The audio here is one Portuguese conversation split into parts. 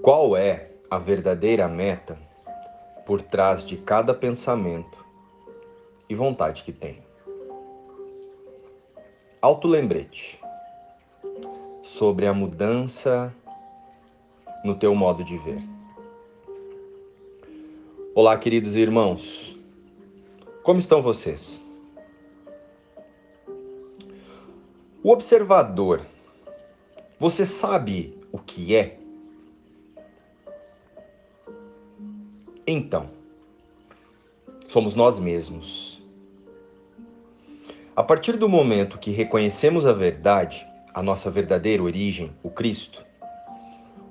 Qual é a verdadeira meta por trás de cada pensamento e vontade que tenho? Autolembrete sobre a mudança no teu modo de ver. Olá, queridos irmãos. Como estão vocês? O observador, você sabe o que é? Então, somos nós mesmos. A partir do momento que reconhecemos a verdade, a nossa verdadeira origem, o Cristo,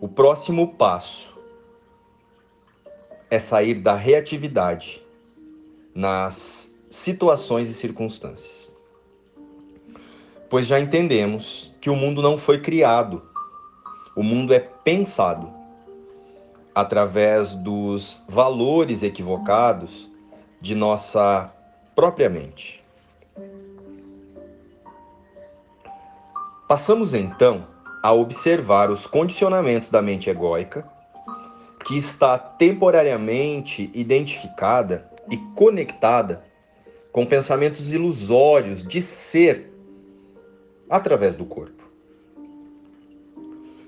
o próximo passo é sair da reatividade nas situações e circunstâncias. Pois já entendemos que o mundo não foi criado, o mundo é pensado através dos valores equivocados de nossa própria mente. Passamos então a observar os condicionamentos da mente egóica, que está temporariamente identificada e conectada com pensamentos ilusórios de ser através do corpo.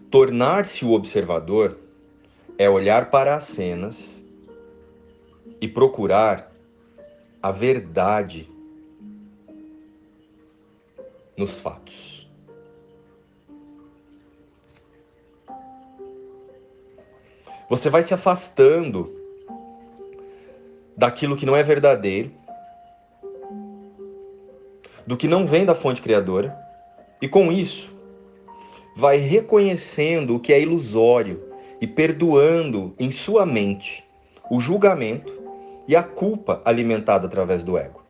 Tornar-se o observador é olhar para as cenas e procurar a verdade nos fatos. Você vai se afastando daquilo que não é verdadeiro, do que não vem da fonte criadora, e com isso, vai reconhecendo o que é ilusório e perdoando em sua mente o julgamento e a culpa alimentada através do ego.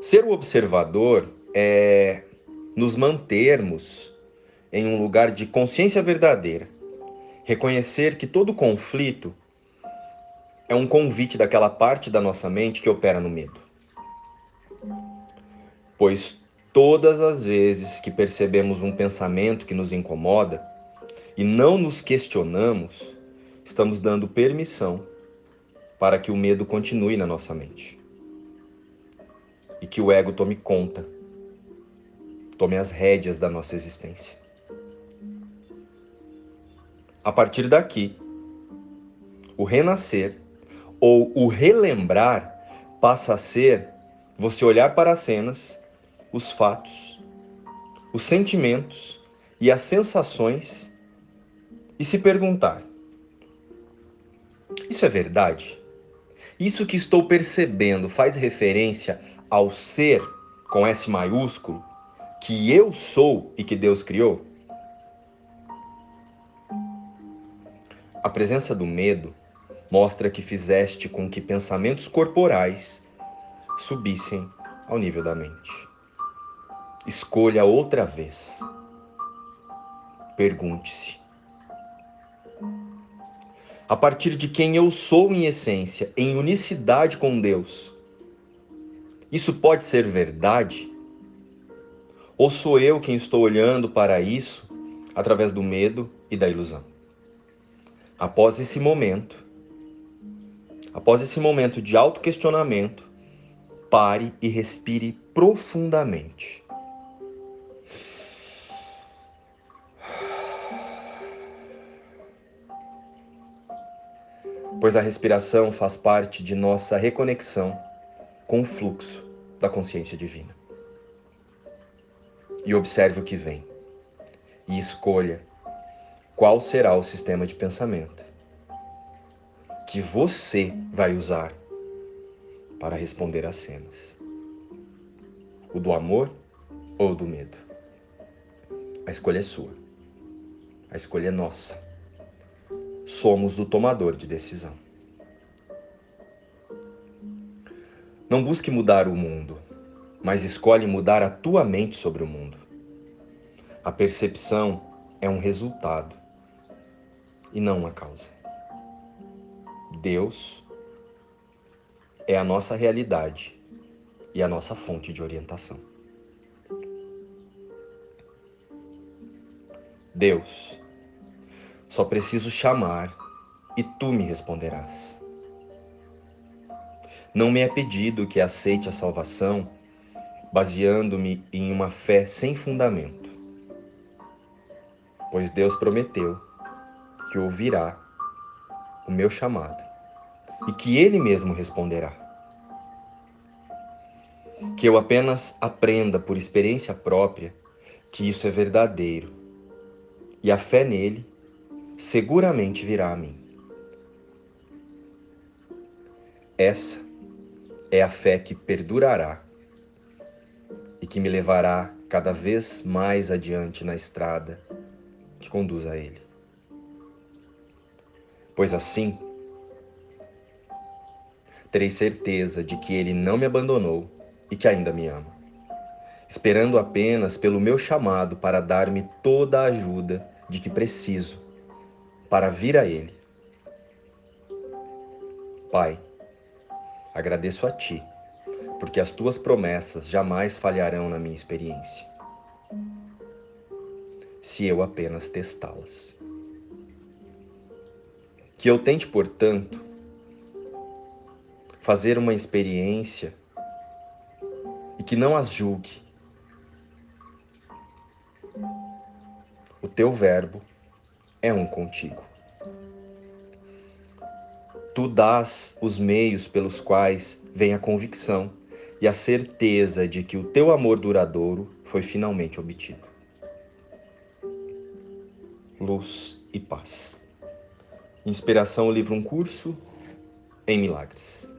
Ser o observador é nos mantermos em um lugar de consciência verdadeira, reconhecer que todo conflito é um convite daquela parte da nossa mente que opera no medo. Pois todas as vezes que percebemos um pensamento que nos incomoda e não nos questionamos, estamos dando permissão para que o medo continue na nossa mente e que o ego tome conta, tome as rédeas da nossa existência. A partir daqui, o renascer ou o relembrar passa a ser você olhar para as cenas, os fatos, os sentimentos e as sensações e se perguntar: isso é verdade? Isso que estou percebendo faz referência ao ser com S maiúsculo que eu sou e que Deus criou? A presença do medo mostra que fizeste com que pensamentos corporais subissem ao nível da mente. Escolha outra vez. Pergunte-se. A partir de quem eu sou em essência, em unicidade com Deus, isso pode ser verdade? Ou sou eu quem estou olhando para isso através do medo e da ilusão? Após esse momento de autoquestionamento, pare e respire profundamente. Pois a respiração faz parte de nossa reconexão com o fluxo da consciência divina. E observe o que vem, e escolha qual será o sistema de pensamento que você vai usar para responder às cenas. O do amor ou do medo? A escolha é sua, a escolha é nossa. Somos o tomador de decisão. Não busque mudar o mundo, mas escolhe mudar a tua mente sobre o mundo. A percepção é um resultado e não uma causa. Deus é a nossa realidade e a nossa fonte de orientação. Deus Só preciso chamar e tu me responderás. Não me é pedido que aceite a salvação baseando-me em uma fé sem fundamento, pois Deus prometeu que ouvirá o meu chamado e que Ele mesmo responderá. Que eu apenas aprenda por experiência própria que isso é verdadeiro, e a fé nele seguramente virá a mim. Essa é a fé que perdurará e que me levará cada vez mais adiante na estrada que conduz a Ele. Pois assim, terei certeza de que Ele não me abandonou e que ainda me ama, esperando apenas pelo meu chamado para dar-me toda a ajuda de que preciso para vir a Ele. Pai, agradeço a Ti, porque as Tuas promessas jamais falharão na minha experiência, se eu apenas testá-las. Que eu tente, portanto, fazer uma experiência e que não as julgue. O Teu verbo é um contigo. Tu dás os meios pelos quais vem a convicção e a certeza de que o Teu amor duradouro foi finalmente obtido. Luz e paz. Inspiração, livro Um Curso em Milagres.